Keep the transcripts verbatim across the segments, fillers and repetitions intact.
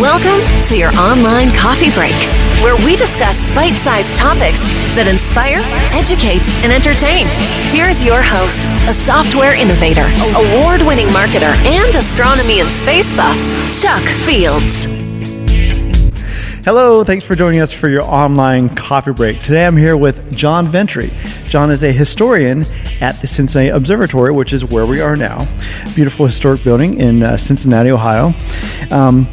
Welcome to your online coffee break, where we discuss bite-sized topics that inspire, educate, and entertain. Here's your host, a software innovator, award-winning marketer, and astronomy and space buff, Chuck Fields. Hello, thanks for joining us for your online coffee break. Today I'm here with John Ventre. John is a historian at the Cincinnati Observatory, which is where we are now. Beautiful historic building in uh, Cincinnati, Ohio. Um,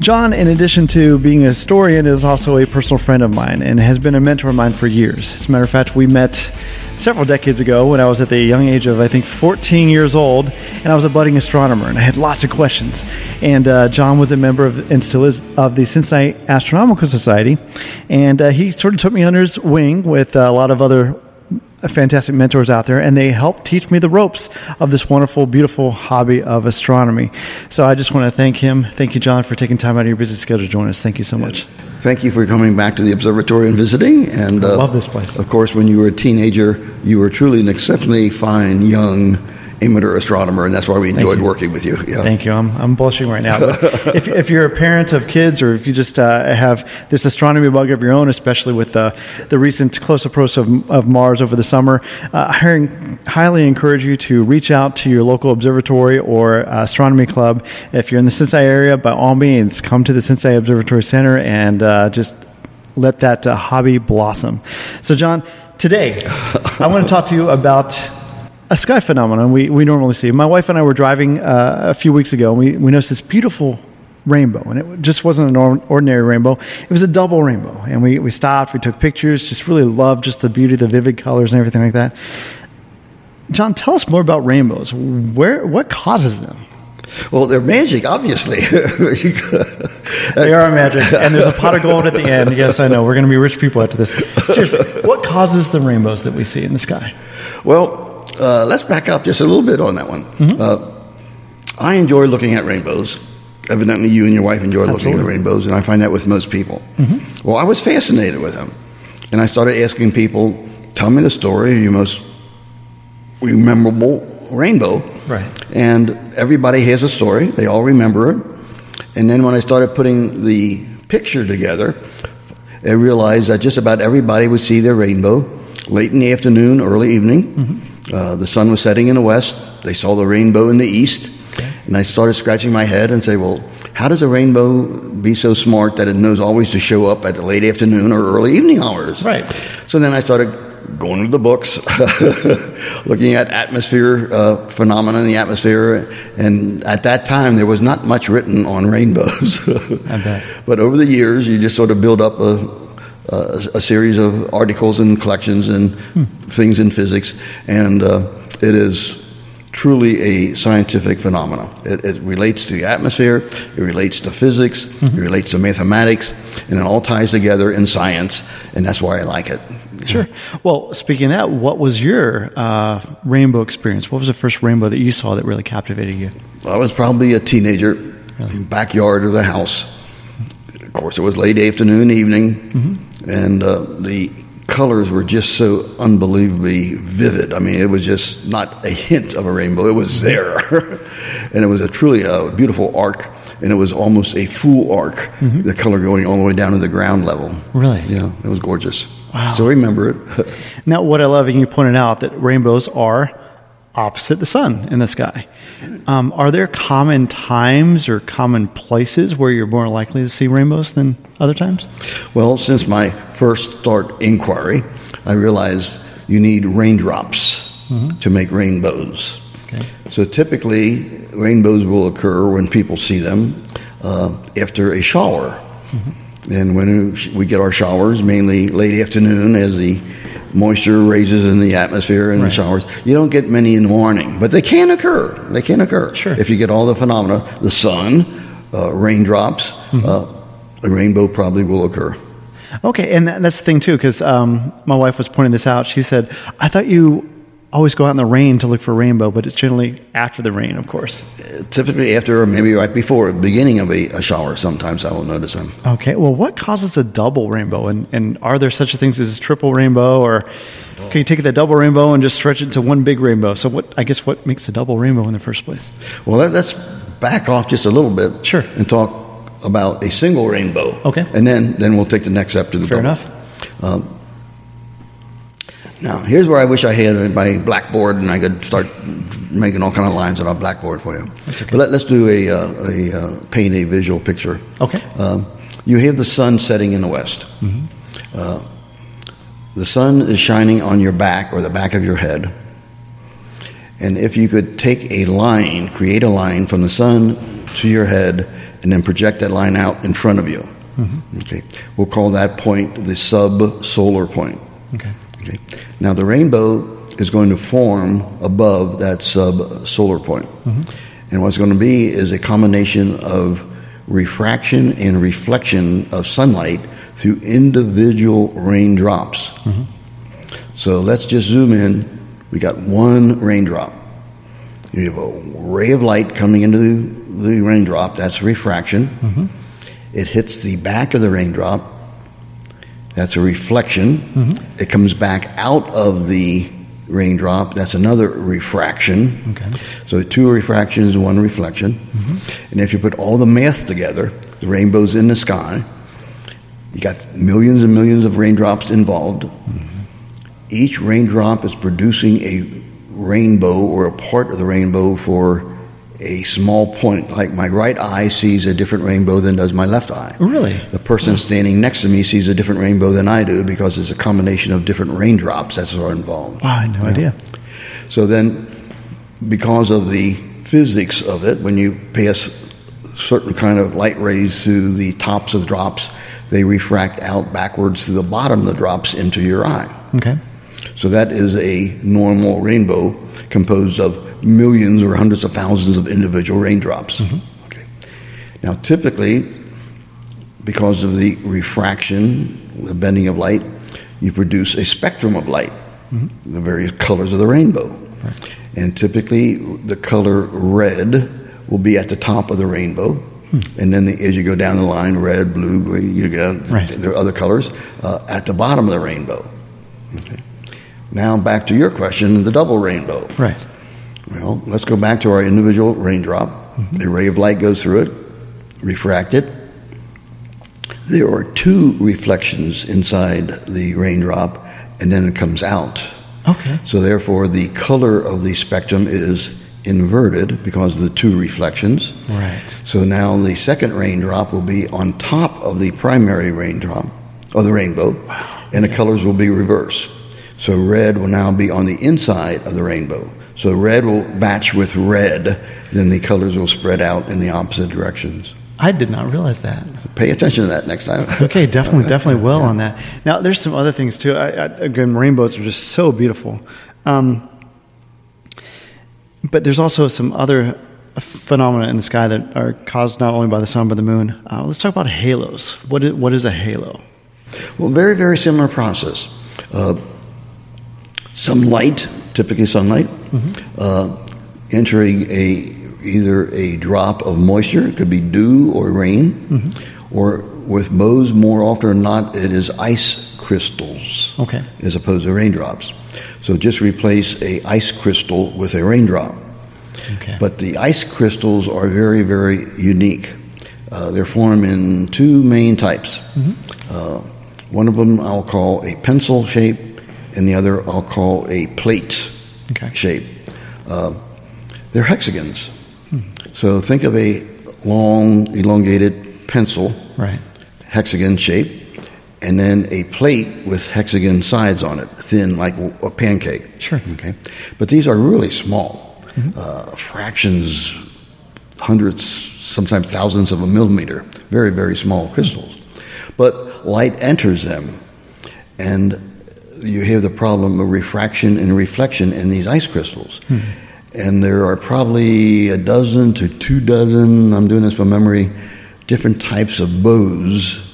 John, in addition to being a historian, is also a personal friend of mine and has been a mentor of mine for years. As a matter of fact, we met several decades ago when I was at the young age of, I think, fourteen years old, and I was a budding astronomer, and I had lots of questions. And uh, John was a member of, and still is, of the Cincinnati Astronomical Society, and uh, he sort of took me under his wing with uh, a lot of other fantastic mentors out there, and they helped teach me the ropes of this wonderful, beautiful hobby of astronomy. So I just want to thank him. Thank you, John, for taking time out of your busy schedule to join us. Thank you so much. Thank you for coming back to the observatory and visiting. And I uh, love this place. Of course, when you were a teenager, you were truly an exceptionally fine, young amateur astronomer, and that's why we enjoyed working with you. Yeah. Thank you. I'm I'm blushing right now. if if you're a parent of kids, or if you just uh, have this astronomy bug of your own, especially with the uh, the recent close approach of, of Mars over the summer, uh, I highly encourage you to reach out to your local observatory or uh, astronomy club. If you're in the Cincinnati area, by all means, come to the Cincinnati Observatory Center and uh, just let that uh, hobby blossom. So, John, today I want to talk to you about a sky phenomenon we, we normally see. My wife and I were driving uh, a few weeks ago, and we, we noticed this beautiful rainbow, and it just wasn't an or- ordinary rainbow. It was a double rainbow, and we, we stopped, we took pictures, just really loved just the beauty, the vivid colors and everything like that. John, tell us more about rainbows. Where, what causes them? Well, they're magic, obviously. They are magic, and there's a pot of gold at the end. Yes, I know, we're going to be rich people after this. Seriously, what causes the rainbows that we see in the sky? Well, Uh, let's back up just a little bit on that one. Mm-hmm. Uh, I enjoy looking at rainbows. Evidently, you and your wife enjoy Absolutely. Looking at rainbows, and I find that with most people. Mm-hmm. Well, I was fascinated with them, and I started asking people, tell me the story of your most memorable rainbow. Right. And everybody has a story. They all remember it. And then when I started putting the picture together, I realized that just about everybody would see their rainbow late in the afternoon, early evening. Mm-hmm. Uh, the sun was setting in the west. They saw the rainbow in the east. Okay. And I started scratching my head and say, well, how does a rainbow be so smart that it knows always to show up at the late afternoon or early evening hours? Right. So then I started going to the books, looking at atmosphere, uh, phenomena in the atmosphere. And at that time, there was not much written on rainbows. I bet. But over the years, you just sort of build up a Uh, a series of articles and collections and hmm. things in physics, and uh, it is truly a scientific phenomenon. It, it relates to the atmosphere, it relates to physics, mm-hmm. it relates to mathematics, and it all ties together in science, and that's why I like it. Sure. Well, speaking of that, what was your uh, rainbow experience? What was the first rainbow that you saw that really captivated you? I was probably a teenager yeah. in the backyard of the house. Of course, it was late afternoon, evening. Mm-hmm. And uh, the colors were just so unbelievably vivid. I mean, it was just not a hint of a rainbow. It was there. And it was a truly a beautiful arc, and it was almost a full arc, mm-hmm. the color going all the way down to the ground level. Really? Yeah, it was gorgeous. Wow. Still remember it. Now, what I love, and you pointed out, that rainbows are opposite the sun in the sky. Um, are there common times or common places where you're more likely to see rainbows than other times? Well, since my first start inquiry, I realized you need raindrops mm-hmm. to make rainbows. Okay. So typically, rainbows will occur when people see them uh, after a shower. Mm-hmm. And when we get our showers, mainly late afternoon as the moisture raises in the atmosphere and right. the showers. You don't get many in the morning, but they can occur. They can occur. Sure. If you get all the phenomena, the sun, uh, raindrops, mm-hmm. uh, a rainbow probably will occur. Okay, and that's the thing, too, because um, my wife was pointing this out. She said, I thought you always go out in the rain to look for a rainbow, but it's generally after the rain, of course. Uh, typically after, or maybe right before, the beginning of a, a shower, sometimes I will notice them. Okay. Well, what causes a double rainbow? And, and are there such things as a triple rainbow? Or can you take that double rainbow and just stretch it to one big rainbow? So what I guess what makes a double rainbow in the first place? Well, that, let's back off just a little bit. Sure. And talk about a single rainbow. Okay. And then, then we'll take the next step to the Fair double. enough. Um, now, here's where I wish I had my blackboard and I could start making all kind of lines on a blackboard for you. That's okay. But let, let's do a, a, a, a paint a visual picture. Okay. Um, you have the sun setting in the west. Mm-hmm. Uh, the sun is shining on your back or the back of your head. And if you could take a line, create a line from the sun to your head, and then project that line out in front of you. Mm-hmm. Okay, we'll call that point the sub-solar point. Okay. Okay. Now the rainbow is going to form above that sub-solar point, mm-hmm. and what's going to be is a combination of refraction and reflection of sunlight through individual raindrops. Mm-hmm. So let's just zoom in. We got one raindrop. You have a ray of light coming into the raindrop. That's refraction. Mm-hmm. It hits the back of the raindrop. That's a reflection. Mm-hmm. It comes back out of the raindrop. That's another refraction. Okay. So two refractions, one reflection. Mm-hmm. And if you put all the math together, the rainbow's in the sky. You got millions and millions of raindrops involved. Mm-hmm. Each raindrop is producing a rainbow or a part of the rainbow for a small point. Like my right eye sees a different rainbow than does my left eye. Really? The person standing next to me sees a different rainbow than I do because it's a combination of different raindrops that are involved. Wow, I had no yeah. idea. So then, because of the physics of it, when you pass certain kind of light rays through the tops of drops, they refract out backwards through the bottom of the drops into your eye. Okay. So that is a normal rainbow composed of millions or hundreds of thousands of individual raindrops. Mm-hmm. Okay. Now, typically, because of the refraction, the bending of light, you produce a spectrum of light, mm-hmm. the various colors of the rainbow. Right. And typically, the color red will be at the top of the rainbow. And then the, as you go down the line, red, blue, green, you got, right. there are other colors uh, at the bottom of the rainbow. Okay. Now back to your question, the double rainbow. Right. Well, let's go back to our individual raindrop. Mm-hmm. The ray of light goes through it, refracted. There are two reflections inside the raindrop, and then it comes out. Okay. So therefore, the color of the spectrum is inverted because of the two reflections. Right. So now the second raindrop will be on top of the primary raindrop of the rainbow. Wow. And the colors will be reversed. So red will now be on the inside of the rainbow. So red will match with red, then the colors will spread out in the opposite directions. I did not realize that. Pay attention to that next time. Okay, definitely, definitely will yeah. on that. Now, there's some other things too. I, I, again, rainbows are just so beautiful. Um, But there's also some other phenomena in the sky that are caused not only by the sun but the moon. Uh, let's talk about halos. What is, what is a halo? Well, very, very similar process. Uh, some light, typically sunlight, mm-hmm. uh, entering a either a drop of moisture, it could be dew or rain, mm-hmm. or with Mohs, more often than not, it is ice crystals, okay. as opposed to raindrops. So just replace a ice crystal with a raindrop. Okay. But the ice crystals are very, very unique. Uh, they're formed in two main types. Mm-hmm. Uh, one of them I'll call a pencil shape, and the other I'll call a plate okay. shape. Uh, they're hexagons. Mm-hmm. So think of a long, elongated pencil, right. hexagon shape. And then a plate with hexagon sides on it, thin like a pancake. Sure. Okay. But these are really small, mm-hmm. uh, fractions, hundreds, sometimes thousands of a millimeter. Very, very small crystals. Mm-hmm. But light enters them, and you have the problem of refraction and reflection in these ice crystals. Mm-hmm. And there are probably a dozen to two dozen, I'm doing this from memory, different types of bows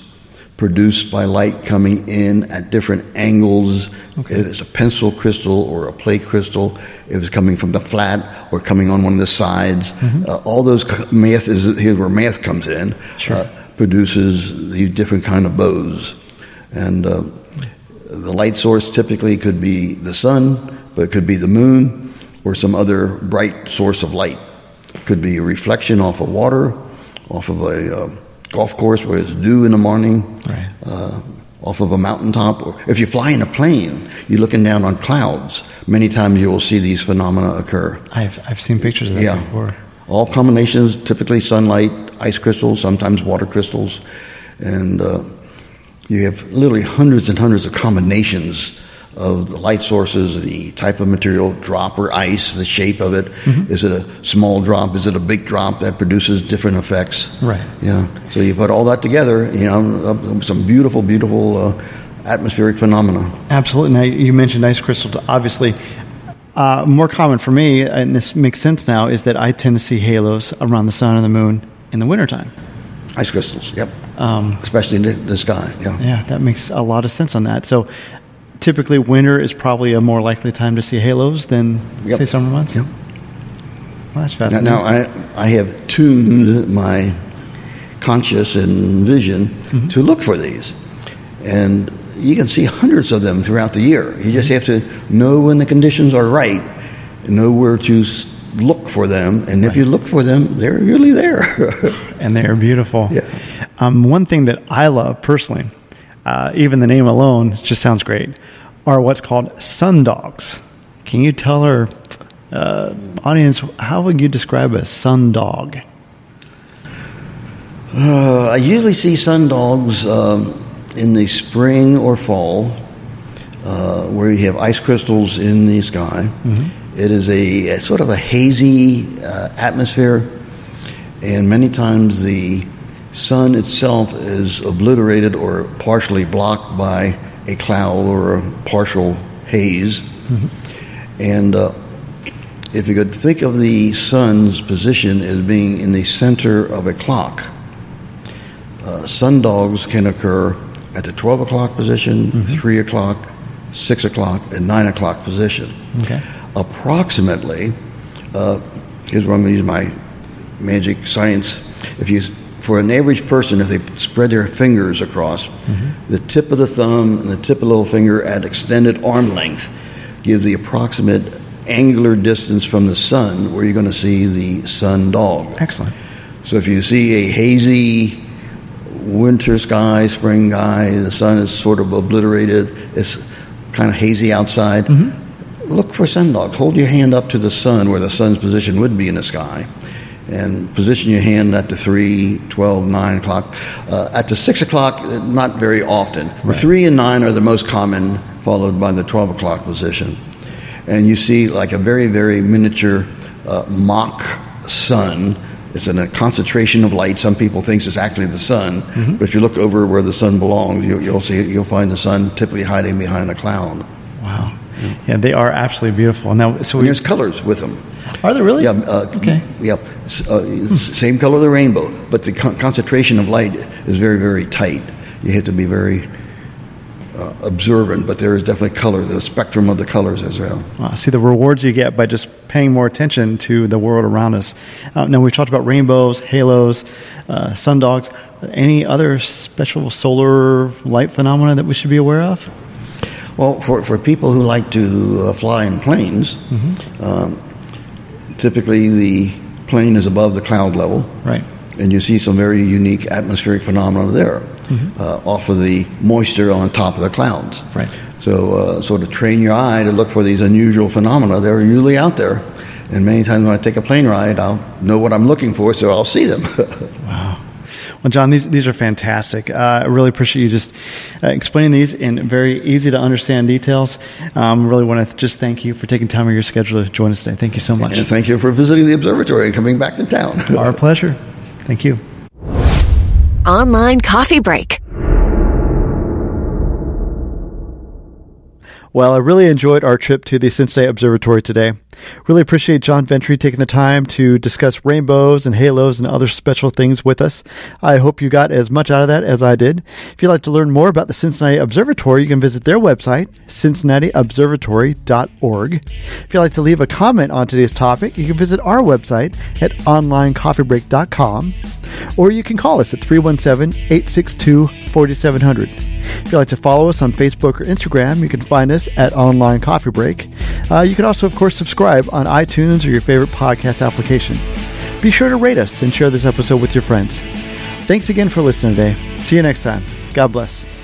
produced by light coming in at different angles. Okay. If it's a pencil crystal or a plate crystal, if it's coming from the flat or coming on one of the sides, mm-hmm. uh, all those math is here's where math comes in, sure. uh, produces these different kind of bows. And uh, the light source typically could be the sun, but it could be the moon or some other bright source of light. It could be a reflection off of water, off of a... Uh, golf course where it's dew in the morning, right. uh, off of a mountaintop. Or if you fly in a plane, you're looking down on clouds. Many times you will see these phenomena occur. I've I've seen pictures of that yeah. before. All combinations, typically sunlight, ice crystals, sometimes water crystals. And uh, you have literally hundreds and hundreds of combinations of the light sources, the type of material, drop or ice, the shape of it. Mm-hmm. Is it a small drop? Is it a big drop that produces different effects? Right. Yeah. So you put all that together, you know, some beautiful, beautiful uh, atmospheric phenomena. Absolutely. Now, you mentioned ice crystals. Obviously, uh, more common for me, and this makes sense now, is that I tend to see halos around the sun and the moon in the wintertime. Ice crystals, yep. Um, especially in the, the sky, yeah. Yeah, that makes a lot of sense on that. So, typically, winter is probably a more likely time to see halos than, yep. say, summer months. Yep. Well, that's fascinating. Now, now I, I have tuned my conscious and vision mm-hmm. to look for these. And you can see hundreds of them throughout the year. You just have to know when the conditions are right, know where to look for them. And right. if you look for them, they're really there. And they're beautiful. Yeah. Um, one thing that I love personally, Uh, even the name alone just sounds great, are what's called sun dogs. Can you tell our uh, audience, how would you describe a sun dog? Uh, I usually see sun dogs um, in the spring or fall, uh, where you have ice crystals in the sky. Mm-hmm. It is a, a sort of a hazy uh, atmosphere, and many times the sun itself is obliterated or partially blocked by a cloud or a partial haze. Mm-hmm. And uh, if you could think of the sun's position as being in the center of a clock, uh, sun dogs can occur at the twelve o'clock position, mm-hmm. three o'clock, six o'clock, and nine o'clock position. Okay. Approximately, uh, here's where I'm going to use my magic science. If you For an average person, if they spread their fingers across, mm-hmm. the tip of the thumb and the tip of the little finger at extended arm length give the approximate angular distance from the sun where you're going to see the sun dog. Excellent. So if you see a hazy winter sky, spring sky, the sun is sort of obliterated, it's kind of hazy outside, mm-hmm. look for sun dog. Hold your hand up to the sun where the sun's position would be in the sky. And position your hand at the three, twelve, nine o'clock. Uh, at the six o'clock, not very often. Right. Three and nine are the most common, followed by the twelve o'clock position. And you see like a very, very miniature uh, mock sun. It's in a concentration of light. Some people think it's actually the sun, mm-hmm. but if you look over where the sun belongs, you, you'll see you'll find the sun typically hiding behind a cloud. Wow. Yeah, they are absolutely beautiful. Now, so we, there's colors with them. Are there really? Yeah. Uh, okay. Yeah. Uh, hmm. Same color of the rainbow, but the con- concentration of light is very, very tight. You have to be very uh, observant, but there is definitely color, the spectrum of the colors as well. Wow. See the rewards you get by just paying more attention to the world around us. Uh, now, we've talked about rainbows, halos, uh, sun dogs. Any other special solar light phenomena that we should be aware of? Well, for, for people who like to uh, fly in planes, mm-hmm. um, typically the plane is above the cloud level. Right. And you see some very unique atmospheric phenomena there, mm-hmm. uh, off of the moisture on top of the clouds. Right. So uh, sort of train your eye to look for these unusual phenomena. They're usually out there. And many times when I take a plane ride, I'll know what I'm looking for, so I'll see them. Wow. Well, John, these these are fantastic. Uh, I really appreciate you just uh, explaining these in very easy-to-understand details. I um, really want to th- just thank you for taking time out of your schedule to join us today. Thank you so much. And thank you for visiting the observatory and coming back to town. Our pleasure. Thank you. Online Coffee Break. Well, I really enjoyed our trip to the Cincinnati Observatory today. Really appreciate John Ventre taking the time to discuss rainbows and halos and other special things with us. I hope you got as much out of that as I did. If you'd like to learn more about the Cincinnati Observatory, you can visit their website, cincinnati observatory dot org. If you'd like to leave a comment on today's topic, you can visit our website at online coffee break dot com, or you can call us at three one seven, eight six two, four seven zero zero. If you'd like to follow us on Facebook or Instagram, you can find us at Online Coffee Break. Uh, you can also, of course, subscribe on iTunes or your favorite podcast application. Be sure to rate us and share this episode with your friends. Thanks again for listening today. See you next time. God bless.